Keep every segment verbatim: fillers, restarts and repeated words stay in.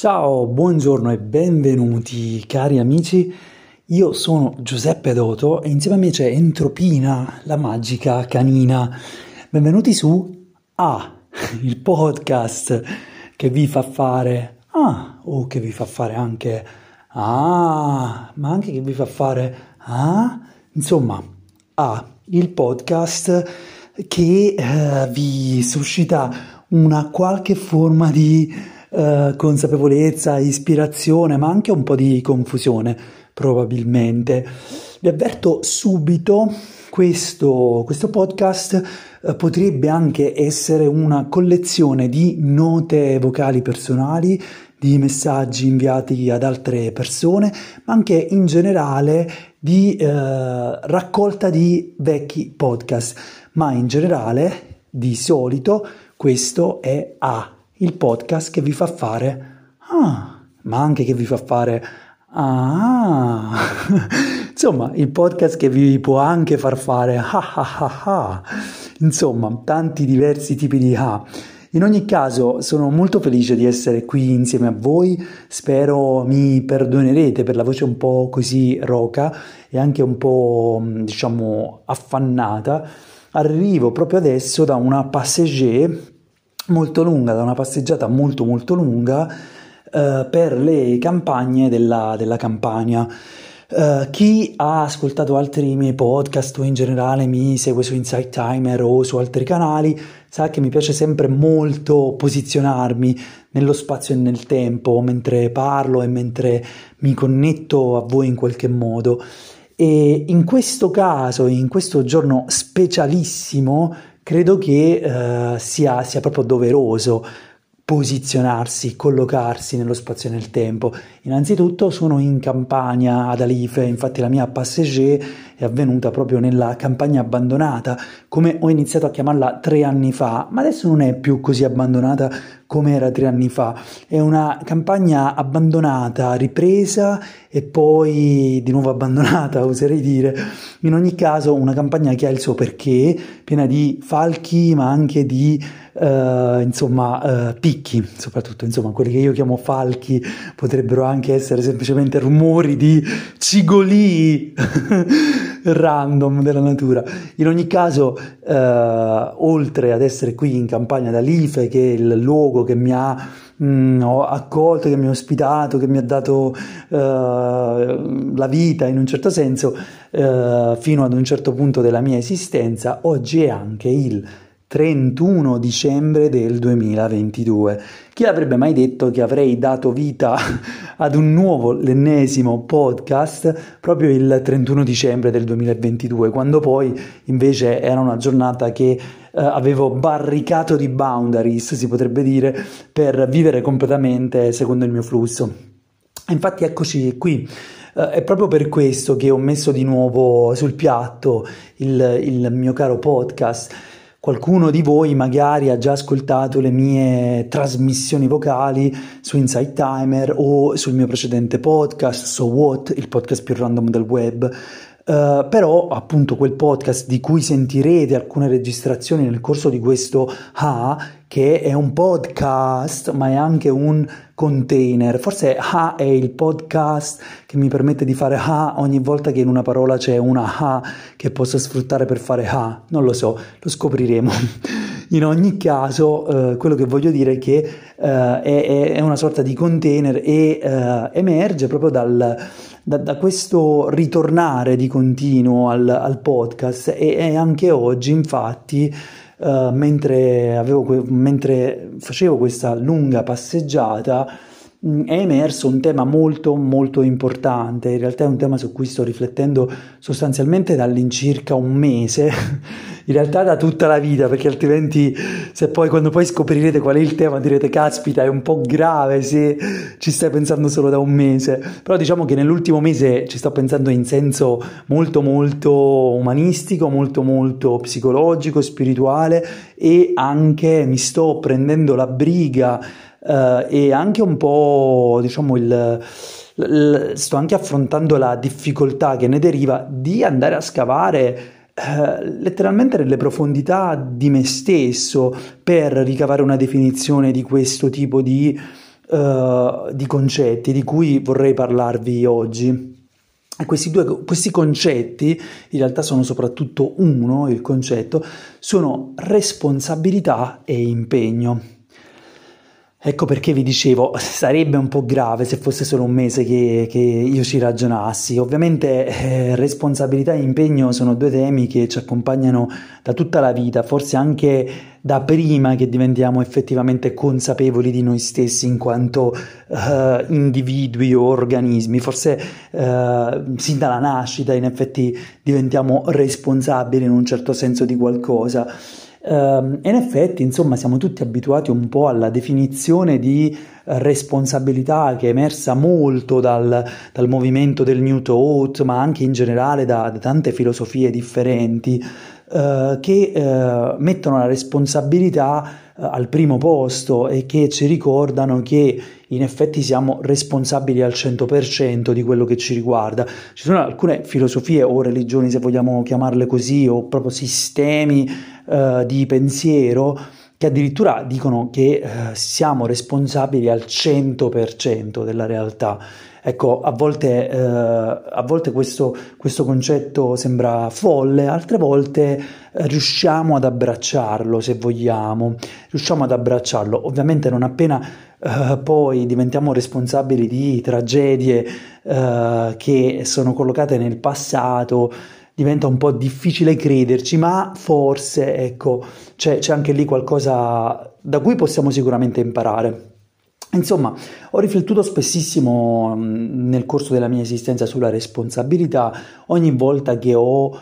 Ciao, buongiorno e benvenuti cari amici, io sono Giuseppe Doto e insieme a me c'è Entropina, la magica canina. Benvenuti su A, il podcast che vi fa fare ah, o che vi fa fare anche ah, ma anche che vi fa fare ah, insomma A, il podcast che eh, vi suscita una qualche forma di Uh, consapevolezza, ispirazione, ma anche un po' di confusione probabilmente. Vi avverto subito, questo, questo podcast uh, potrebbe anche essere una collezione di note vocali personali, di messaggi inviati ad altre persone, ma anche in generale di uh, raccolta di vecchi podcast, ma in generale di solito questo è A, il podcast che vi fa fare ah, ma anche che vi fa fare ah, insomma il podcast che vi può anche far fare ah, ah, ah, ah. Insomma tanti diversi tipi di ah. In ogni caso sono molto felice di essere qui insieme a voi, spero mi perdonerete per la voce un po' così roca e anche un po' diciamo affannata. Arrivo proprio adesso da una passegée molto lunga, da una passeggiata molto molto lunga eh, per le campagne della, della Campania. Eh, chi ha ascoltato altri miei podcast o in generale mi segue su Insight Timer o su altri canali sa che mi piace sempre molto posizionarmi nello spazio e nel tempo mentre parlo e mentre mi connetto a voi in qualche modo. E in questo caso, in questo giorno specialissimo, credo che eh, sia, sia proprio doveroso posizionarsi, collocarsi nello spazio e nel tempo. Innanzitutto sono in Campania, ad Alife, infatti la mia passegée è avvenuta proprio nella campagna abbandonata, come ho iniziato a chiamarla tre anni fa, ma adesso non è più così abbandonata come era tre anni fa. È una campagna abbandonata, ripresa e poi di nuovo abbandonata, oserei dire. In ogni caso una campagna che ha il suo perché, piena di falchi ma anche di Uh, insomma uh, picchi, soprattutto insomma quelli che io chiamo falchi potrebbero anche essere semplicemente rumori di cigolii random della natura. In ogni caso uh, oltre ad essere qui in Campagna d'Alife, che è il luogo che mi ha mh, accolto, che mi ha ospitato, che mi ha dato uh, la vita in un certo senso uh, fino ad un certo punto della mia esistenza, oggi è anche il trentuno dicembre del duemilaventidue. Chi avrebbe mai detto che avrei dato vita ad un nuovo, l'ennesimo podcast proprio il trentuno dicembre del duemilaventidue, quando poi invece era una giornata che eh, avevo barricato di boundaries, si potrebbe dire, per vivere completamente secondo il mio flusso. Infatti eccoci qui. Uh, è proprio per questo che ho messo di nuovo sul piatto il, il mio caro podcast. Qualcuno di voi magari ha già ascoltato le mie trasmissioni vocali su Insight Timer o sul mio precedente podcast, So What, il podcast più random del web. Uh, però appunto quel podcast di cui sentirete alcune registrazioni nel corso di questo A, che è un podcast ma è anche un container, forse A è il podcast che mi permette di fare A ogni volta che in una parola c'è una A che posso sfruttare per fare A, non lo so, lo scopriremo. In ogni caso, eh, quello che voglio dire è che eh, è, è una sorta di container e eh, emerge proprio dal, da, da questo ritornare di continuo al, al podcast e, e anche oggi, infatti, eh, mentre, avevo, mentre facevo questa lunga passeggiata, è emerso un tema molto molto importante. In realtà è un tema su cui sto riflettendo sostanzialmente dall'incirca un mese, in realtà da tutta la vita, perché altrimenti se poi quando poi scoprirete qual è il tema direte caspita è un po' grave se ci stai pensando solo da un mese, però diciamo che nell'ultimo mese ci sto pensando in senso molto molto umanistico, molto molto psicologico, spirituale e anche mi sto prendendo la briga. Uh, e anche un po' diciamo il, il, sto anche affrontando la difficoltà che ne deriva di andare a scavare uh, letteralmente nelle profondità di me stesso per ricavare una definizione di questo tipo di uh, di concetti di cui vorrei parlarvi oggi. E questi due questi concetti, in realtà sono soprattutto uno, il concetto, sono responsabilità e impegno. Ecco perché vi dicevo, sarebbe un po' grave se fosse solo un mese che, che io ci ragionassi. Ovviamente eh, responsabilità e impegno sono due temi che ci accompagnano da tutta la vita, forse anche da prima che diventiamo effettivamente consapevoli di noi stessi in quanto eh, individui o organismi. Forse eh, sin dalla nascita in effetti diventiamo responsabili in un certo senso di qualcosa. Uh, in effetti, insomma, siamo tutti abituati un po' alla definizione di responsabilità che è emersa molto dal, dal movimento del New Thought, ma anche in generale da, da tante filosofie differenti uh, che uh, mettono la responsabilità uh, al primo posto e che ci ricordano che in effetti siamo responsabili al cento per cento di quello che ci riguarda. Ci sono alcune filosofie o religioni, se vogliamo chiamarle così, o proprio sistemi uh, di pensiero che addirittura dicono che uh, siamo responsabili al cento per cento della realtà. Ecco, a volte, uh, a volte questo, questo concetto sembra folle, altre volte uh, riusciamo ad abbracciarlo, se vogliamo, riusciamo ad abbracciarlo. Ovviamente non appena Uh, poi diventiamo responsabili di tragedie uh, che sono collocate nel passato, diventa un po' difficile crederci, ma forse, ecco, c'è, c'è anche lì qualcosa da cui possiamo sicuramente imparare. Insomma, ho riflettuto spessissimo mh, nel corso della mia esistenza sulla responsabilità. Ogni volta che ho uh,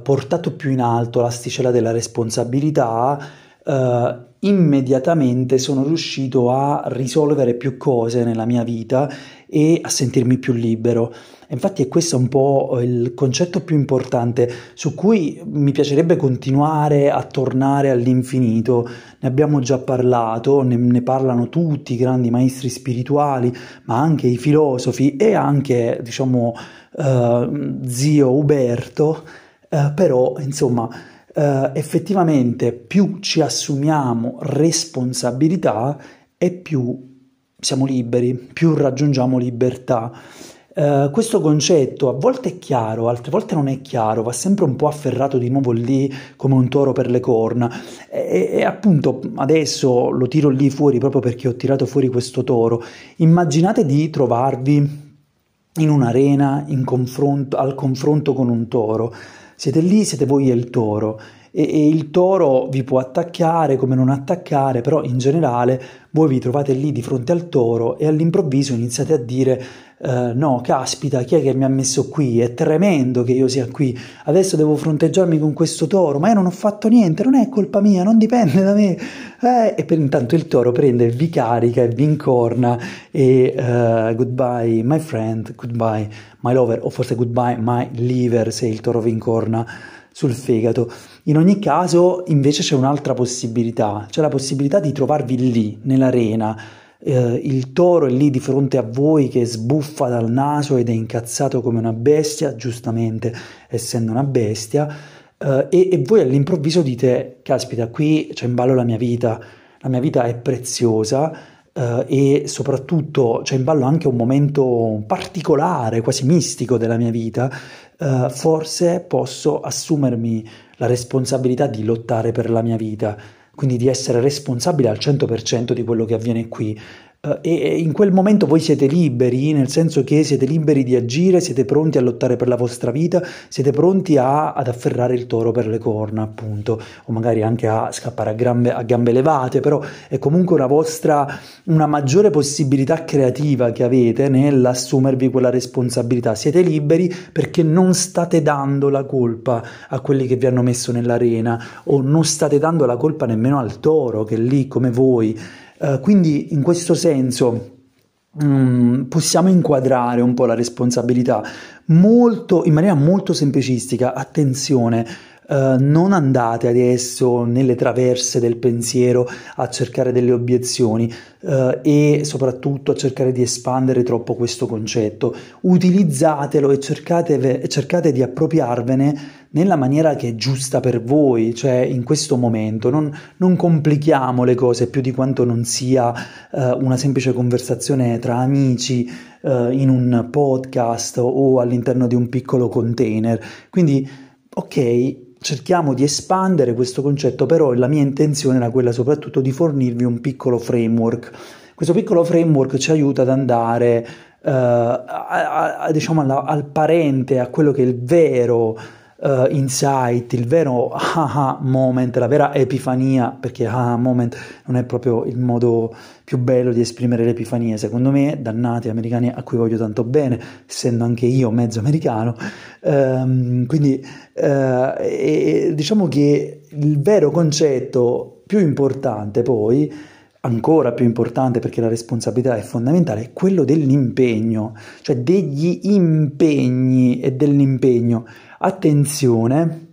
portato più in alto l'asticella della responsabilità, Uh, immediatamente sono riuscito a risolvere più cose nella mia vita e a sentirmi più libero. E infatti è questo un po' il concetto più importante su cui mi piacerebbe continuare a tornare all'infinito. Ne abbiamo già parlato, ne, ne parlano tutti i grandi maestri spirituali, ma anche i filosofi e anche, diciamo, uh, zio Uberto, uh, però insomma... Uh, effettivamente più ci assumiamo responsabilità e più siamo liberi, più raggiungiamo libertà. Uh, questo concetto a volte è chiaro, altre volte non è chiaro, va sempre un po' afferrato di nuovo lì come un toro per le corna e, e appunto adesso lo tiro lì fuori proprio perché ho tirato fuori questo toro. Immaginate di trovarvi in un'arena in confronto, al confronto con un toro. Siete lì, siete voi e il toro, e, e il toro vi può attaccare come non attaccare, però in generale voi vi trovate lì di fronte al toro e all'improvviso iniziate a dire eh, no, caspita, chi è che mi ha messo qui? È tremendo che io sia qui, adesso devo fronteggiarmi con questo toro, ma io non ho fatto niente, non è colpa mia, non dipende da me. Eh, e per intanto il toro prende, vi carica e vi incorna e uh, goodbye my friend, goodbye my lover, o forse goodbye my liver se il toro vi incorna sul fegato. In ogni caso invece c'è un'altra possibilità, c'è la possibilità di trovarvi lì nell'arena, eh, il toro è lì di fronte a voi che sbuffa dal naso ed è incazzato come una bestia, giustamente essendo una bestia, eh, e, e voi all'improvviso dite caspita, qui c'è in ballo la mia vita, la mia vita è preziosa. Uh, e soprattutto c'è in ballo anche un momento particolare, quasi mistico della mia vita, uh, forse posso assumermi la responsabilità di lottare per la mia vita, quindi di essere responsabile al cento per cento di quello che avviene qui. Uh, e, e in quel momento voi siete liberi, nel senso che siete liberi di agire, siete pronti a lottare per la vostra vita, siete pronti a, ad afferrare il toro per le corna, appunto, o magari anche a scappare a gambe, a gambe levate, però è comunque una vostra, una maggiore possibilità creativa che avete nell'assumervi quella responsabilità. Siete liberi perché non state dando la colpa a quelli che vi hanno messo nell'arena, o non state dando la colpa nemmeno al toro che è lì come voi. Uh, quindi in questo senso um, possiamo inquadrare un po' la responsabilità molto, in maniera molto semplicistica. Attenzione, uh, non andate adesso nelle traverse del pensiero a cercare delle obiezioni uh, e soprattutto a cercare di espandere troppo questo concetto. Utilizzatelo e cercate, e cercate di appropriarvene nella maniera che è giusta per voi, cioè in questo momento. Non, non complichiamo le cose più di quanto non sia eh, una semplice conversazione tra amici eh, in un podcast o all'interno di un piccolo container. Quindi, ok, cerchiamo di espandere questo concetto, però la mia intenzione era quella soprattutto di fornirvi un piccolo framework. Questo piccolo framework ci aiuta ad andare uh, a, a, diciamo alla, al parente, a quello che è il vero uh, insight, il vero aha moment, la vera epifania, perché aha moment non è proprio il modo più bello di esprimere l'epifania, secondo me, dannati americani a cui voglio tanto bene, essendo anche io mezzo americano. Um, quindi uh, e, diciamo che il vero concetto più importante, poi ancora più importante perché la responsabilità è fondamentale, è quello dell'impegno, cioè degli impegni e dell'impegno. Attenzione,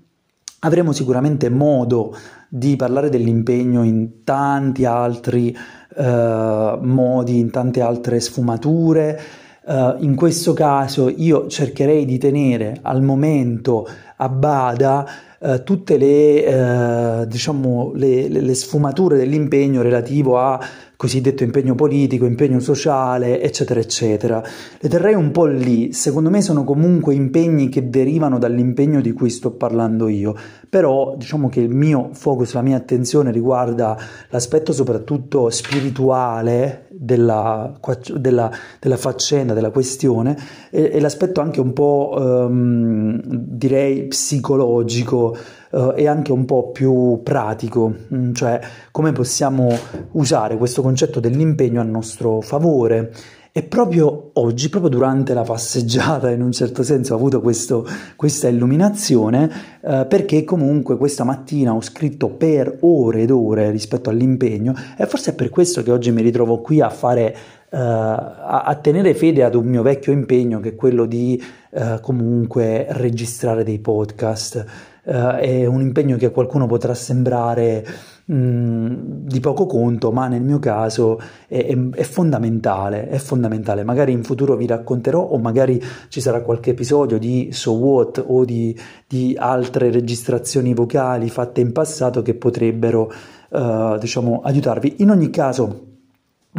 avremo sicuramente modo di parlare dell'impegno in tanti altri eh, modi, in tante altre sfumature. Eh, in questo caso io cercherei di tenere al momento a bada Uh, tutte le, uh, diciamo, le, le, le sfumature dell'impegno relativo a cosiddetto impegno politico, impegno sociale, eccetera, eccetera. Le terrei un po' lì, secondo me sono comunque impegni che derivano dall'impegno di cui sto parlando io, però diciamo che il mio focus, la mia attenzione riguarda l'aspetto soprattutto spirituale della, della, della faccenda, della questione, e, e l'aspetto anche un po' um, direi psicologico, Uh, e anche un po' più pratico, mm, cioè come possiamo usare questo concetto dell'impegno a nostro favore. E proprio oggi, proprio durante la passeggiata, in un certo senso ho avuto questo, questa illuminazione, uh, perché comunque questa mattina ho scritto per ore ed ore rispetto all'impegno, e forse è per questo che oggi mi ritrovo qui a fare Uh, a, a tenere fede ad un mio vecchio impegno, che è quello di uh, comunque registrare dei podcast. Uh, è un impegno che a qualcuno potrà sembrare mh, di poco conto, ma nel mio caso è, è, è fondamentale, è fondamentale. Magari in futuro vi racconterò, o magari ci sarà qualche episodio di So What o di, di altre registrazioni vocali fatte in passato che potrebbero uh, diciamo aiutarvi. In ogni caso,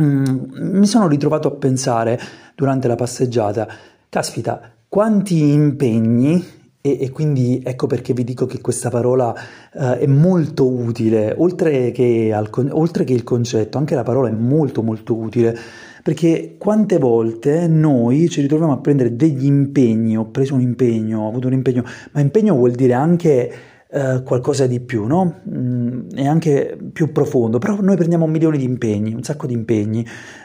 Mm, mi sono ritrovato a pensare durante la passeggiata, caspita, quanti impegni, e, e quindi ecco perché vi dico che questa parola eh, è molto utile, oltre che, al, oltre che il concetto, anche la parola è molto molto utile, perché quante volte noi ci ritroviamo a prendere degli impegni. Ho preso un impegno, ho avuto un impegno, ma impegno vuol dire anche Uh, qualcosa di più, no? Mm, è anche più profondo, però noi prendiamo milioni di impegni, un sacco di impegni.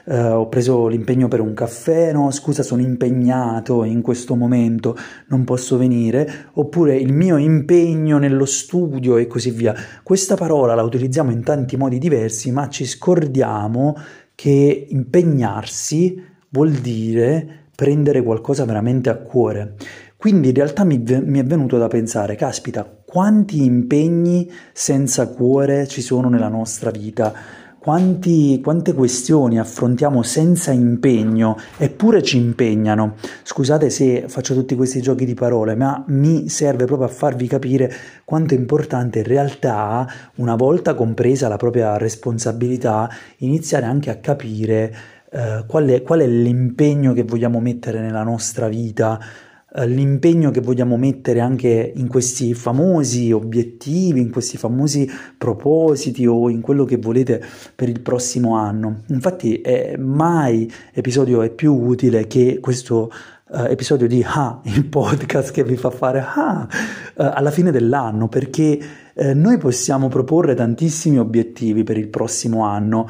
Uh, ho preso l'impegno per un caffè, no scusa sono impegnato in questo momento, non posso venire, oppure il mio impegno nello studio e così via. Questa parola la utilizziamo in tanti modi diversi, ma ci scordiamo che impegnarsi vuol dire prendere qualcosa veramente a cuore. Quindi in realtà mi, mi è venuto da pensare, caspita, quanti impegni senza cuore ci sono nella nostra vita, quanti, quante questioni affrontiamo senza impegno, eppure ci impegnano. Scusate se faccio tutti questi giochi di parole, ma mi serve proprio a farvi capire quanto è importante in realtà, una volta compresa la propria responsabilità, iniziare anche a capire eh, qual è, qual è l'impegno che vogliamo mettere nella nostra vita, l'impegno che vogliamo mettere anche in questi famosi obiettivi, in questi famosi propositi, o in quello che volete per il prossimo anno. Infatti eh, mai episodio è più utile che questo eh, episodio di ah, il podcast che vi fa fare ah, eh, alla fine dell'anno, perché eh, noi possiamo proporre tantissimi obiettivi per il prossimo anno.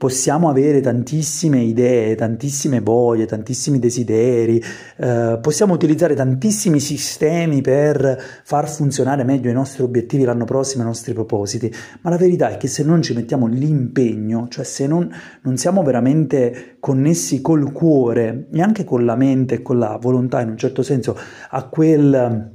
Possiamo avere tantissime idee, tantissime voglie, tantissimi desideri, eh, possiamo utilizzare tantissimi sistemi per far funzionare meglio i nostri obiettivi l'anno prossimo, i nostri propositi, ma la verità è che se non ci mettiamo l'impegno, cioè se non, non siamo veramente connessi col cuore e anche con la mente e con la volontà in un certo senso a quel...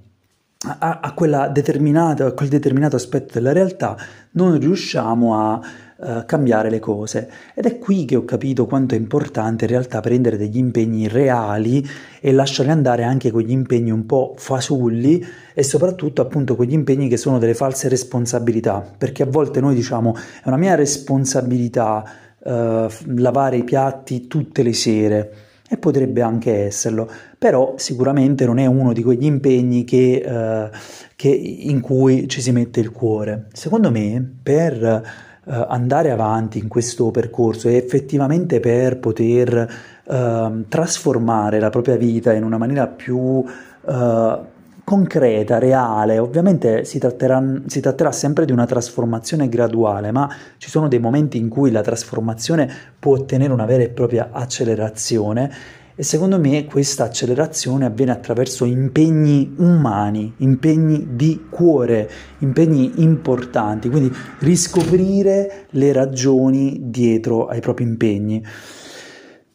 A, a, quella determinata, a quel determinato aspetto della realtà, non riusciamo a uh, cambiare le cose. Ed è qui che ho capito quanto è importante in realtà prendere degli impegni reali e lasciare andare anche quegli impegni un po' fasulli e soprattutto appunto quegli impegni che sono delle false responsabilità, perché a volte noi diciamo è una mia responsabilità uh, lavare i piatti tutte le sere. E potrebbe anche esserlo, però sicuramente non è uno di quegli impegni che, eh, che in cui ci si mette il cuore. Secondo me, per eh, andare avanti in questo percorso e effettivamente per poter eh, trasformare la propria vita in una maniera più eh, concreta, reale, ovviamente si tratterà, si tratterà sempre di una trasformazione graduale, ma ci sono dei momenti in cui la trasformazione può ottenere una vera e propria accelerazione e secondo me questa accelerazione avviene attraverso impegni umani, impegni di cuore, impegni importanti, quindi riscoprire le ragioni dietro ai propri impegni.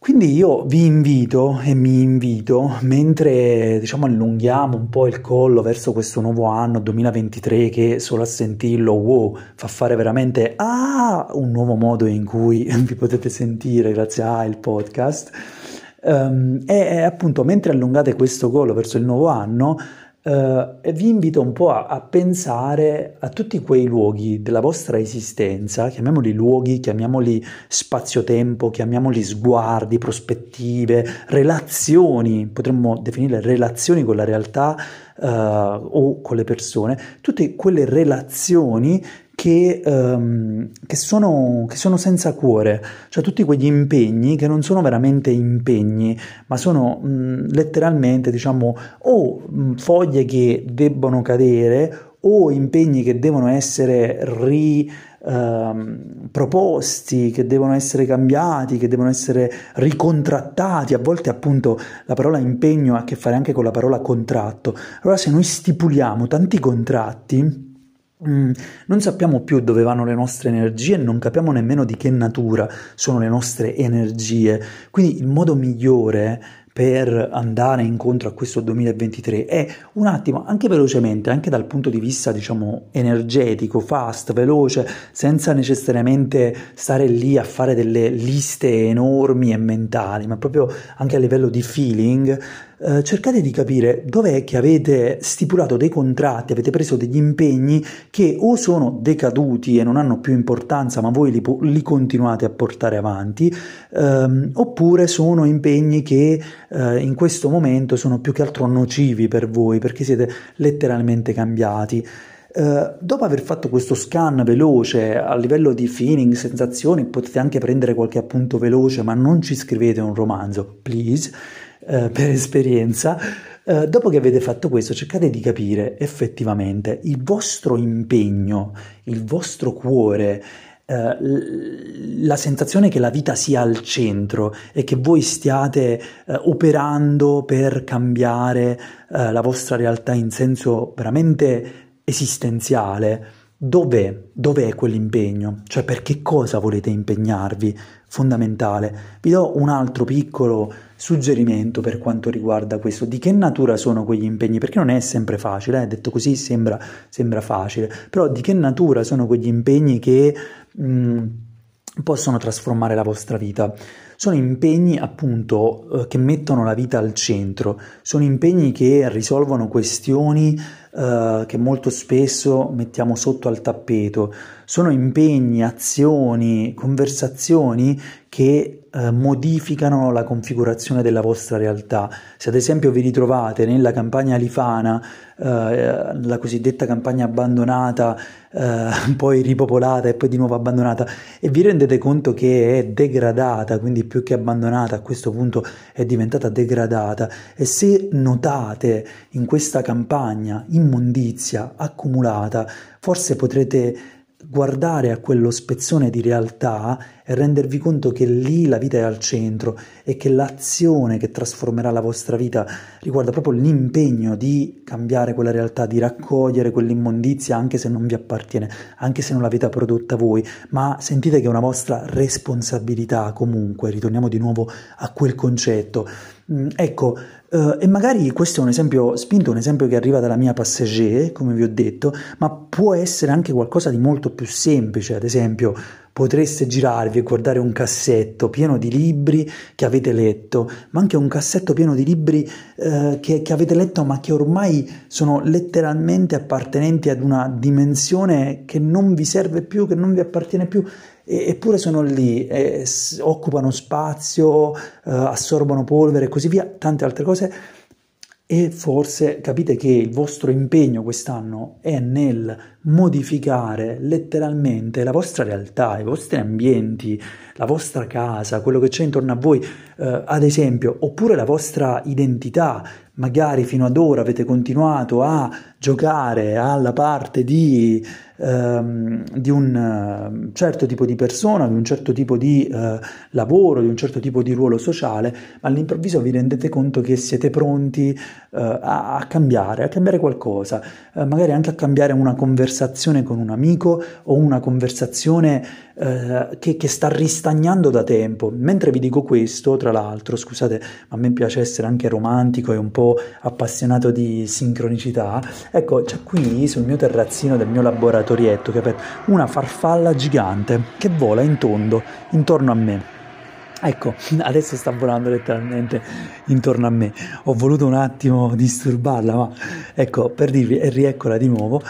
Quindi io vi invito e mi invito, mentre diciamo allunghiamo un po' il collo verso questo nuovo anno duemilaventitré che solo a sentirlo wow fa fare veramente ah, un nuovo modo in cui vi potete sentire grazie al podcast, um, e, e appunto mentre allungate questo collo verso il nuovo anno Uh, e vi invito un po' a, a pensare a tutti quei luoghi della vostra esistenza, chiamiamoli luoghi, chiamiamoli spazio-tempo, chiamiamoli sguardi, prospettive, relazioni, potremmo definire relazioni con la realtà uh, o con le persone, tutte quelle relazioni che, um, che, sono, che sono senza cuore, cioè tutti quegli impegni che non sono veramente impegni, ma sono mh, letteralmente diciamo o mh, foglie che debbono cadere o impegni che devono essere ri, uh, proposti, che devono essere cambiati, che devono essere ricontrattati. A volte appunto la parola impegno ha a che fare anche con la parola contratto. Allora se noi stipuliamo tanti contratti, Mm, non sappiamo più dove vanno le nostre energie e non capiamo nemmeno di che natura sono le nostre energie. Quindi il modo migliore per andare incontro a questo duemilaventitré è un attimo, anche velocemente, anche dal punto di vista diciamo energetico, fast, veloce, senza necessariamente stare lì a fare delle liste enormi e mentali, ma proprio anche a livello di feeling, Uh, cercate di capire dov'è che avete stipulato dei contratti, avete preso degli impegni che o sono decaduti e non hanno più importanza ma voi li, li continuate a portare avanti, um, oppure sono impegni che uh, in questo momento sono più che altro nocivi per voi perché siete letteralmente cambiati. Uh, dopo aver fatto questo scan veloce a livello di feeling, sensazioni, potete anche prendere qualche appunto veloce, ma non ci scrivete un romanzo, please. Uh, per esperienza, uh, dopo che avete fatto questo cercate di capire effettivamente il vostro impegno, il vostro cuore, uh, l- la sensazione che la vita sia al centro e che voi stiate uh, operando per cambiare uh, la vostra realtà in senso veramente esistenziale. Dov'è? Dov'è quell'impegno? Cioè per che cosa volete impegnarvi? Fondamentale. Vi do un altro piccolo suggerimento per quanto riguarda questo. Di che natura sono quegli impegni? Perché non è sempre facile, eh? Detto così sembra, sembra facile, però di che natura sono quegli impegni che mh, possono trasformare la vostra vita? Sono impegni appunto che mettono la vita al centro, sono impegni che risolvono questioni eh, che molto spesso mettiamo sotto al tappeto, sono impegni, azioni, conversazioni che eh, modificano la configurazione della vostra realtà. Se ad esempio vi ritrovate nella campagna alifana, eh, la cosiddetta campagna abbandonata, eh, poi ripopolata e poi di nuovo abbandonata, e vi rendete conto che è degradata, quindi più che abbandonata, a questo punto è diventata degradata, e se notate in questa campagna immondizia accumulata, forse potrete guardare a quello spezzone di realtà e rendervi conto che lì la vita è al centro e che l'azione che trasformerà la vostra vita riguarda proprio l'impegno di cambiare quella realtà, di raccogliere quell'immondizia anche se non vi appartiene, anche se non l'avete prodotta voi, ma sentite che è una vostra responsabilità comunque. Ritorniamo di nuovo a quel concetto. Ecco, eh, e magari questo è un esempio spinto, un esempio che arriva dalla mia passager, come vi ho detto, ma può essere anche qualcosa di molto più semplice. Ad esempio potreste girarvi e guardare un cassetto pieno di libri che avete letto, ma anche un cassetto pieno di libri eh, che, che avete letto ma che ormai sono letteralmente appartenenti ad una dimensione che non vi serve più, che non vi appartiene più, e, eppure sono lì, e, occupano spazio, eh, assorbono polvere e così via, tante altre cose. E forse capite che il vostro impegno quest'anno è nel modificare letteralmente la vostra realtà, i vostri ambienti, la vostra casa, quello che c'è intorno a voi, eh, ad esempio, oppure la vostra identità. Magari fino ad ora avete continuato a giocare alla parte di, ehm, di un certo tipo di persona, di un certo tipo di eh, lavoro, di un certo tipo di ruolo sociale, ma all'improvviso vi rendete conto che siete pronti eh, a, a cambiare, a cambiare qualcosa, eh, magari anche a cambiare una conversazione con un amico o una conversazione eh, che, che sta ristagnando da tempo. Mentre vi dico questo, tra l'altro, scusate, ma a me piace essere anche romantico e un po' appassionato di sincronicità, ecco, c'è qui sul mio terrazzino del mio laboratorietto, che è aperto, una farfalla gigante che vola in tondo intorno a me. Ecco, adesso sta volando letteralmente intorno a me. Ho voluto un attimo disturbarla, ma ecco, per dirvi, e rieccola di nuovo,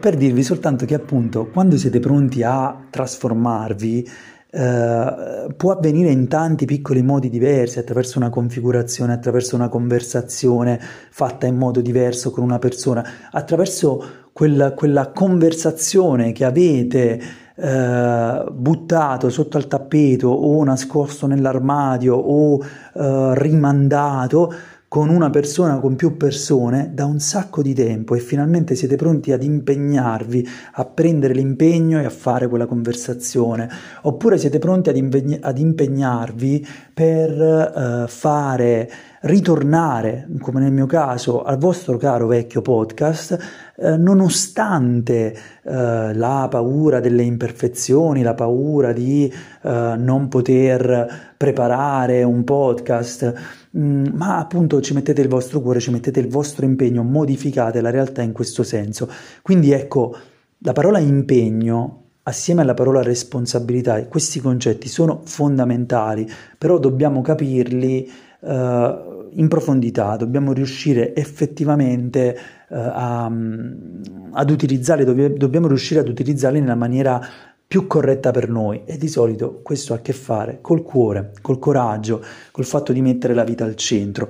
per dirvi soltanto che appunto quando siete pronti a trasformarvi, Uh, può avvenire in tanti piccoli modi diversi, attraverso una configurazione, attraverso una conversazione fatta in modo diverso con una persona, attraverso quella, quella conversazione che avete uh, buttato sotto al tappeto o nascosto nell'armadio o uh, rimandato con una persona, con più persone, da un sacco di tempo, e finalmente siete pronti ad impegnarvi, a prendere l'impegno e a fare quella conversazione. Oppure siete pronti ad, impeg- ad impegnarvi per uh, fare, ritornare, come nel mio caso, al vostro caro vecchio podcast, eh, nonostante eh, la paura delle imperfezioni, la paura di eh, non poter preparare un podcast, mh, ma appunto ci mettete il vostro cuore, ci mettete il vostro impegno, modificate la realtà in questo senso. Quindi ecco, la parola impegno assieme alla parola responsabilità, questi concetti sono fondamentali, però dobbiamo capirli eh, in profondità, dobbiamo riuscire effettivamente uh, a, ad utilizzarli, dobb- dobbiamo riuscire ad utilizzarli nella maniera più corretta per noi, e di solito questo ha a che fare col cuore, col coraggio, col fatto di mettere la vita al centro.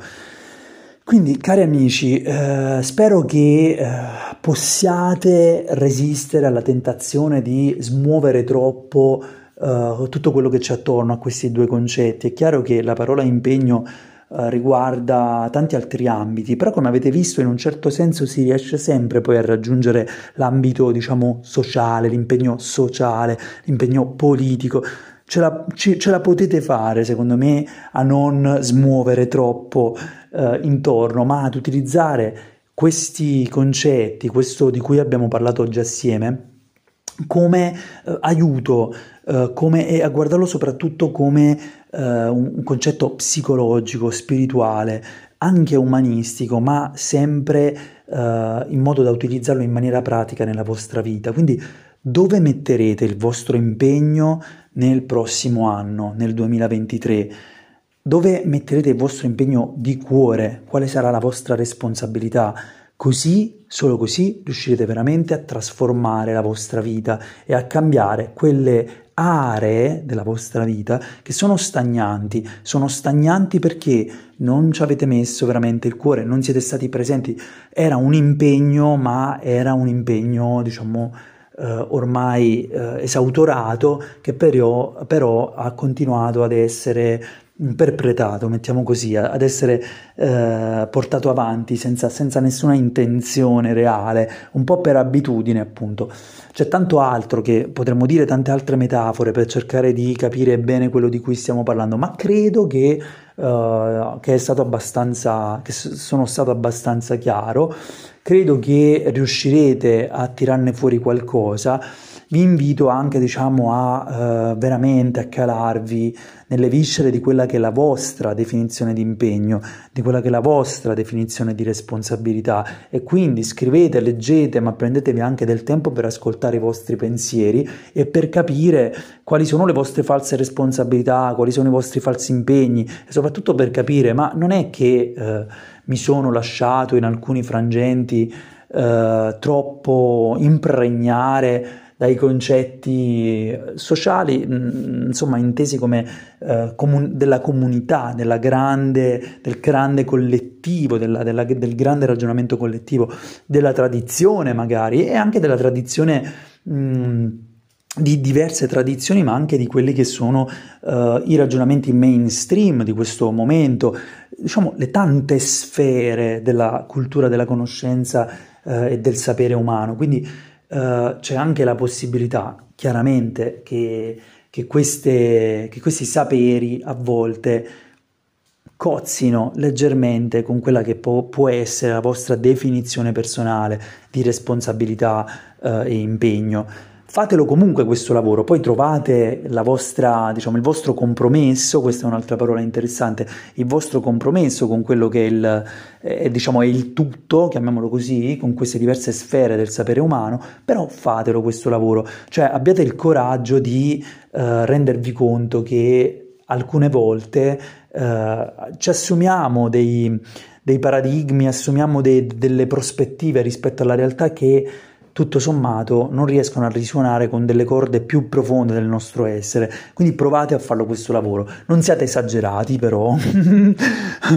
Quindi, cari amici, eh, spero che eh, possiate resistere alla tentazione di smuovere troppo eh, tutto quello che c'è attorno a questi due concetti. È chiaro che la parola impegno riguarda tanti altri ambiti, però come avete visto in un certo senso si riesce sempre poi a raggiungere l'ambito, diciamo, sociale, l'impegno sociale, l'impegno politico. Ce la, ce, ce la potete fare, secondo me, a non smuovere troppo eh, intorno, ma ad utilizzare questi concetti, questo di cui abbiamo parlato oggi assieme, come eh, aiuto, eh, come, e a guardarlo soprattutto come eh, un concetto psicologico, spirituale, anche umanistico, ma sempre eh, in modo da utilizzarlo in maniera pratica nella vostra vita. Quindi dove metterete il vostro impegno nel prossimo anno, nel duemilaventitré? Dove metterete il vostro impegno di cuore? Quale sarà la vostra responsabilità? Così, solo così, riuscirete veramente a trasformare la vostra vita e a cambiare quelle aree della vostra vita che sono stagnanti. Sono stagnanti perché non ci avete messo veramente il cuore, non siete stati presenti. Era un impegno, ma era un impegno, diciamo, eh, ormai eh, esautorato, che però, però ha continuato ad essere perpetrato, mettiamo così, ad essere eh, portato avanti senza, senza nessuna intenzione reale, un po' per abitudine, appunto. C'è tanto altro che potremmo dire, tante altre metafore per cercare di capire bene quello di cui stiamo parlando, ma credo che, eh, che è stato abbastanza, che sono stato abbastanza chiaro. Credo che riuscirete a tirarne fuori qualcosa. Vi invito anche, diciamo, a eh, veramente a calarvi nelle viscere di quella che è la vostra definizione di impegno, di quella che è la vostra definizione di responsabilità, e quindi scrivete, leggete, ma prendetevi anche del tempo per ascoltare i vostri pensieri e per capire quali sono le vostre false responsabilità, quali sono i vostri falsi impegni, e soprattutto per capire, ma non è che eh, mi sono lasciato in alcuni frangenti eh, troppo impregnare dai concetti sociali, insomma intesi come eh, comun- della comunità, della grande, del grande collettivo, della, della, del grande ragionamento collettivo, della tradizione magari, e anche della tradizione mh, di diverse tradizioni, ma anche di quelli che sono uh, i ragionamenti mainstream di questo momento, diciamo le tante sfere della cultura, della conoscenza uh, e del sapere umano. Quindi Uh, c'è anche la possibilità, chiaramente, che, che, queste, che questi saperi a volte cozzino leggermente con quella che po- può essere la vostra definizione personale di responsabilità uh, e impegno. Fatelo comunque questo lavoro, poi trovate la vostra, diciamo, il vostro compromesso, questa è un'altra parola interessante, il vostro compromesso con quello che è il, eh, diciamo, è il tutto, chiamiamolo così, con queste diverse sfere del sapere umano, però fatelo questo lavoro, cioè abbiate il coraggio di eh, rendervi conto che alcune volte eh, ci assumiamo dei, dei paradigmi, assumiamo de, delle prospettive rispetto alla realtà che tutto sommato non riescono a risuonare con delle corde più profonde del nostro essere. Quindi provate a farlo questo lavoro, non siate esagerati però,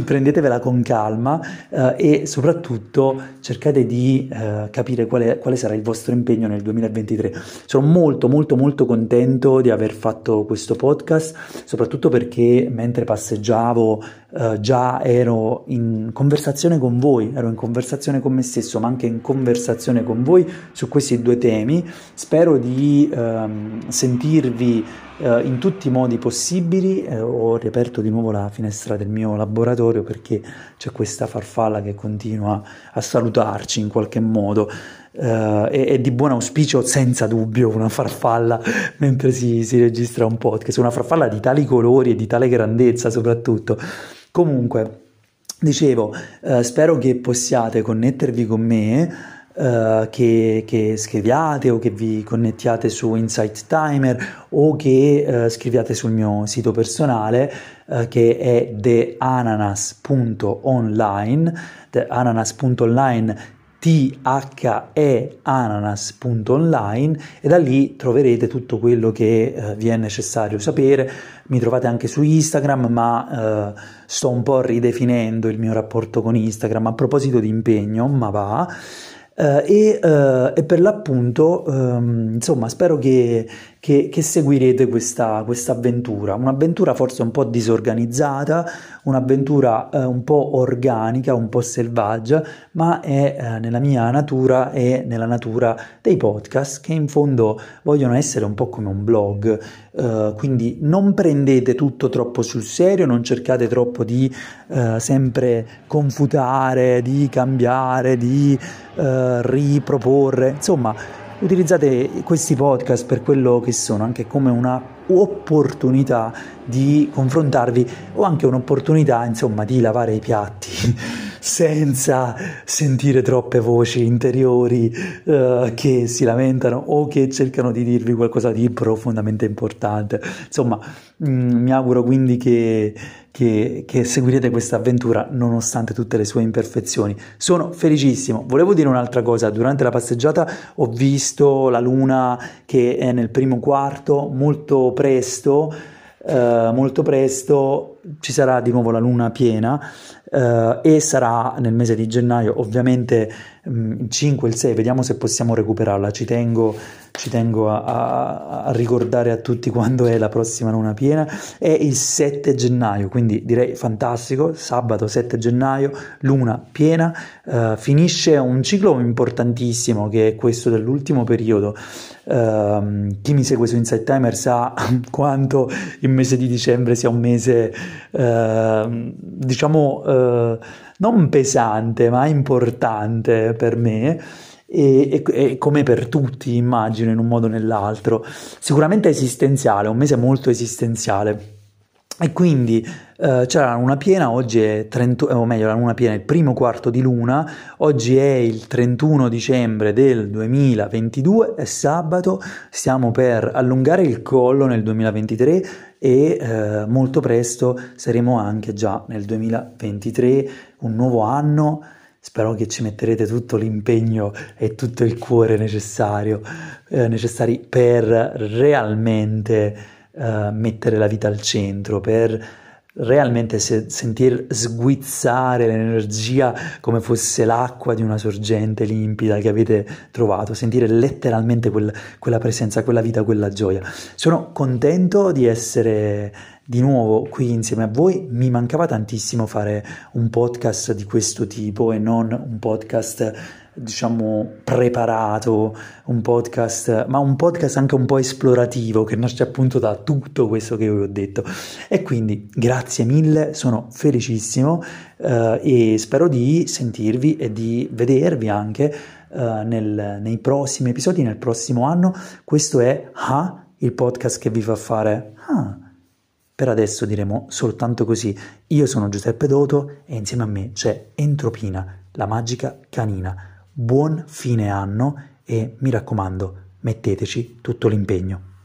prendetevela con calma eh, e soprattutto cercate di eh, capire quale, quale sarà il vostro impegno nel duemilaventitré. Sono molto molto molto contento di aver fatto questo podcast, soprattutto perché mentre passeggiavo eh, già ero in conversazione con voi, ero in conversazione con me stesso, ma anche in conversazione con voi su questi due temi. Spero di ehm, sentirvi eh, in tutti i modi possibili. Eh, ho riaperto di nuovo la finestra del mio laboratorio perché c'è questa farfalla che continua a salutarci in qualche modo. Eh, è, è di buon auspicio, senza dubbio, una farfalla mentre si, si registra un podcast, una farfalla di tali colori e di tale grandezza soprattutto. Comunque, dicevo, eh, spero che possiate connettervi con me, Uh, che, che scriviate o che vi connettiate su Insight Timer o che uh, scriviate sul mio sito personale uh, che è the ananas punto online, the ananas punto online, t h e ananas punto online, e da lì troverete tutto quello che uh, vi è necessario sapere. Mi trovate anche su Instagram, ma uh, sto un po' ridefinendo il mio rapporto con Instagram a proposito di impegno, ma va... Uh, e, uh, e per l'appunto um, insomma spero che, che, che seguirete questa avventura, un'avventura forse un po' disorganizzata, un'avventura uh, un po' organica, un po' selvaggia, ma è uh, nella mia natura e nella natura dei podcast, che in fondo vogliono essere un po' come un blog, uh, quindi non prendete tutto troppo sul serio, non cercate troppo di uh, sempre confutare, di cambiare, di... Uh, riproporre, insomma utilizzate questi podcast per quello che sono, anche come una opportunità di confrontarvi o anche un'opportunità, insomma, di lavare i piatti senza sentire troppe voci interiori uh, che si lamentano o che cercano di dirvi qualcosa di profondamente importante. Insomma, mh, mi auguro quindi che Che, che seguirete questa avventura nonostante tutte le sue imperfezioni. Sono felicissimo. Volevo dire un'altra cosa: durante la passeggiata ho visto la luna che è nel primo quarto, molto presto eh, molto presto ci sarà di nuovo la luna piena eh, e sarà nel mese di gennaio, ovviamente il cinque e il sei, vediamo se possiamo recuperarla. Ci tengo Ci tengo a, a ricordare a tutti quando è la prossima luna piena, è il sette gennaio, quindi direi fantastico, sabato sette gennaio, luna piena, uh, finisce un ciclo importantissimo che è questo dell'ultimo periodo. Uh, chi mi segue su Insight Timer sa quanto il mese di dicembre sia un mese, uh, diciamo, uh, non pesante ma importante per me, E, e, e come per tutti, immagino, in un modo o nell'altro, sicuramente esistenziale, un mese molto esistenziale. E quindi eh, c'era la luna piena, oggi è trentuno, o meglio la luna piena è il primo quarto di luna, oggi è il trentuno dicembre del duemilaventidue, è sabato, stiamo per allungare il collo nel duemilaventitré e eh, molto presto saremo anche già nel duemilaventitré, un nuovo anno. Spero che ci metterete tutto l'impegno e tutto il cuore necessario, eh, necessari per realmente eh, mettere la vita al centro, per realmente se- sentir sguizzare l'energia come fosse l'acqua di una sorgente limpida che avete trovato, sentire letteralmente quel, quella presenza, quella vita, quella gioia. Sono contento di essere di nuovo qui insieme a voi. Mi mancava tantissimo fare un podcast di questo tipo e non un podcast diciamo preparato, un podcast, ma un podcast anche un po' esplorativo che nasce appunto da tutto questo che vi ho detto. E quindi grazie mille, sono felicissimo eh, e spero di sentirvi e di vedervi anche eh, nel, nei prossimi episodi, nel prossimo anno. Questo è ah, il podcast che vi fa fare ah. Per adesso diremo soltanto così. Io sono Giuseppe Doto e insieme a me c'è Entropina, la magica canina. Buon fine anno e mi raccomando, metteteci tutto l'impegno.